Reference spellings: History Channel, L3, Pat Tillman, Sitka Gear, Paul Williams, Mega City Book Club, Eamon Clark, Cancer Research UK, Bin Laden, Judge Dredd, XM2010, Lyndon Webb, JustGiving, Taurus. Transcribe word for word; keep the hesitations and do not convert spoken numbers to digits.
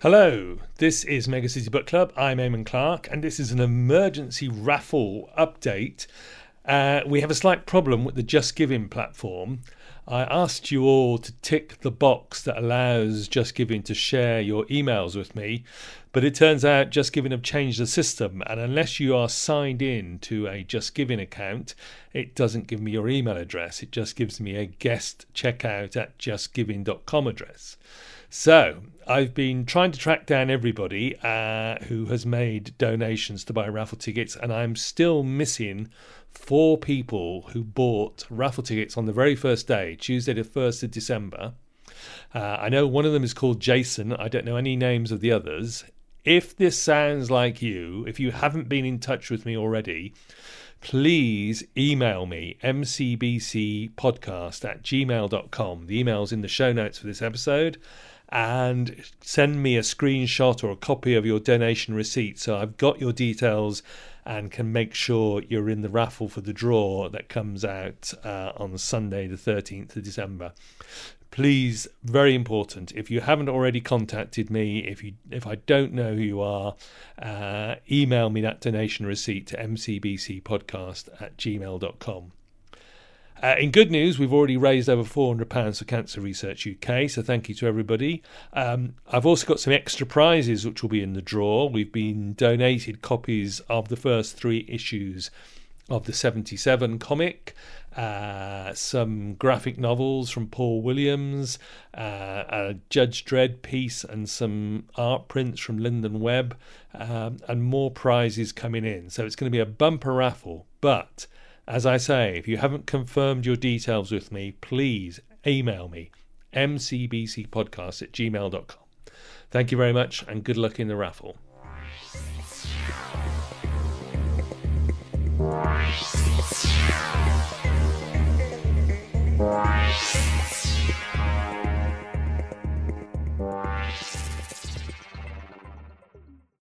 Hello, this is Mega City Book Club. I'm Eamon Clark, and this is an emergency raffle update. Uh, we have a slight problem with the JustGiving platform. I asked you all to tick the box that allows JustGiving to share your emails with me, but it turns out JustGiving have changed the system, and unless you are signed in to a JustGiving account, it doesn't give me your email address. It just gives me a guest checkout at justgiving dot com address. So I've been trying to track down everybody uh, who has made donations to buy raffle tickets, and I'm still missing four people who bought raffle tickets on the very first day, Tuesday the first of December. Uh, I know one of them is called Jason. I don't know any names of the others. If this sounds like you, if you haven't been in touch with me already, please email me, mcbcpodcast at gmail dot com. The email's in the show notes for this episode. And send me a screenshot or a copy of your donation receipt so I've got your details and can make sure you're in the raffle for the draw that comes out uh, on Sunday the thirteenth of December. Please, very important, if you haven't already contacted me, if you if I don't know who you are, uh, email me that donation receipt to mcbcpodcast at gmail dot com. Uh, in good news, we've already raised over four hundred pounds for Cancer Research U K, so thank you to everybody. Um, I've also got some extra prizes which will be in the draw. We've been donated copies of the first three issues of the seventy-seven comic, uh, some graphic novels from Paul Williams, uh, a Judge Dredd piece and some art prints from Lyndon Webb, um, and more prizes coming in. So it's going to be a bumper raffle, but as I say, if you haven't confirmed your details with me, please email me, mcbcpodcast at gmail dot com. Thank you very much and good luck in the raffle.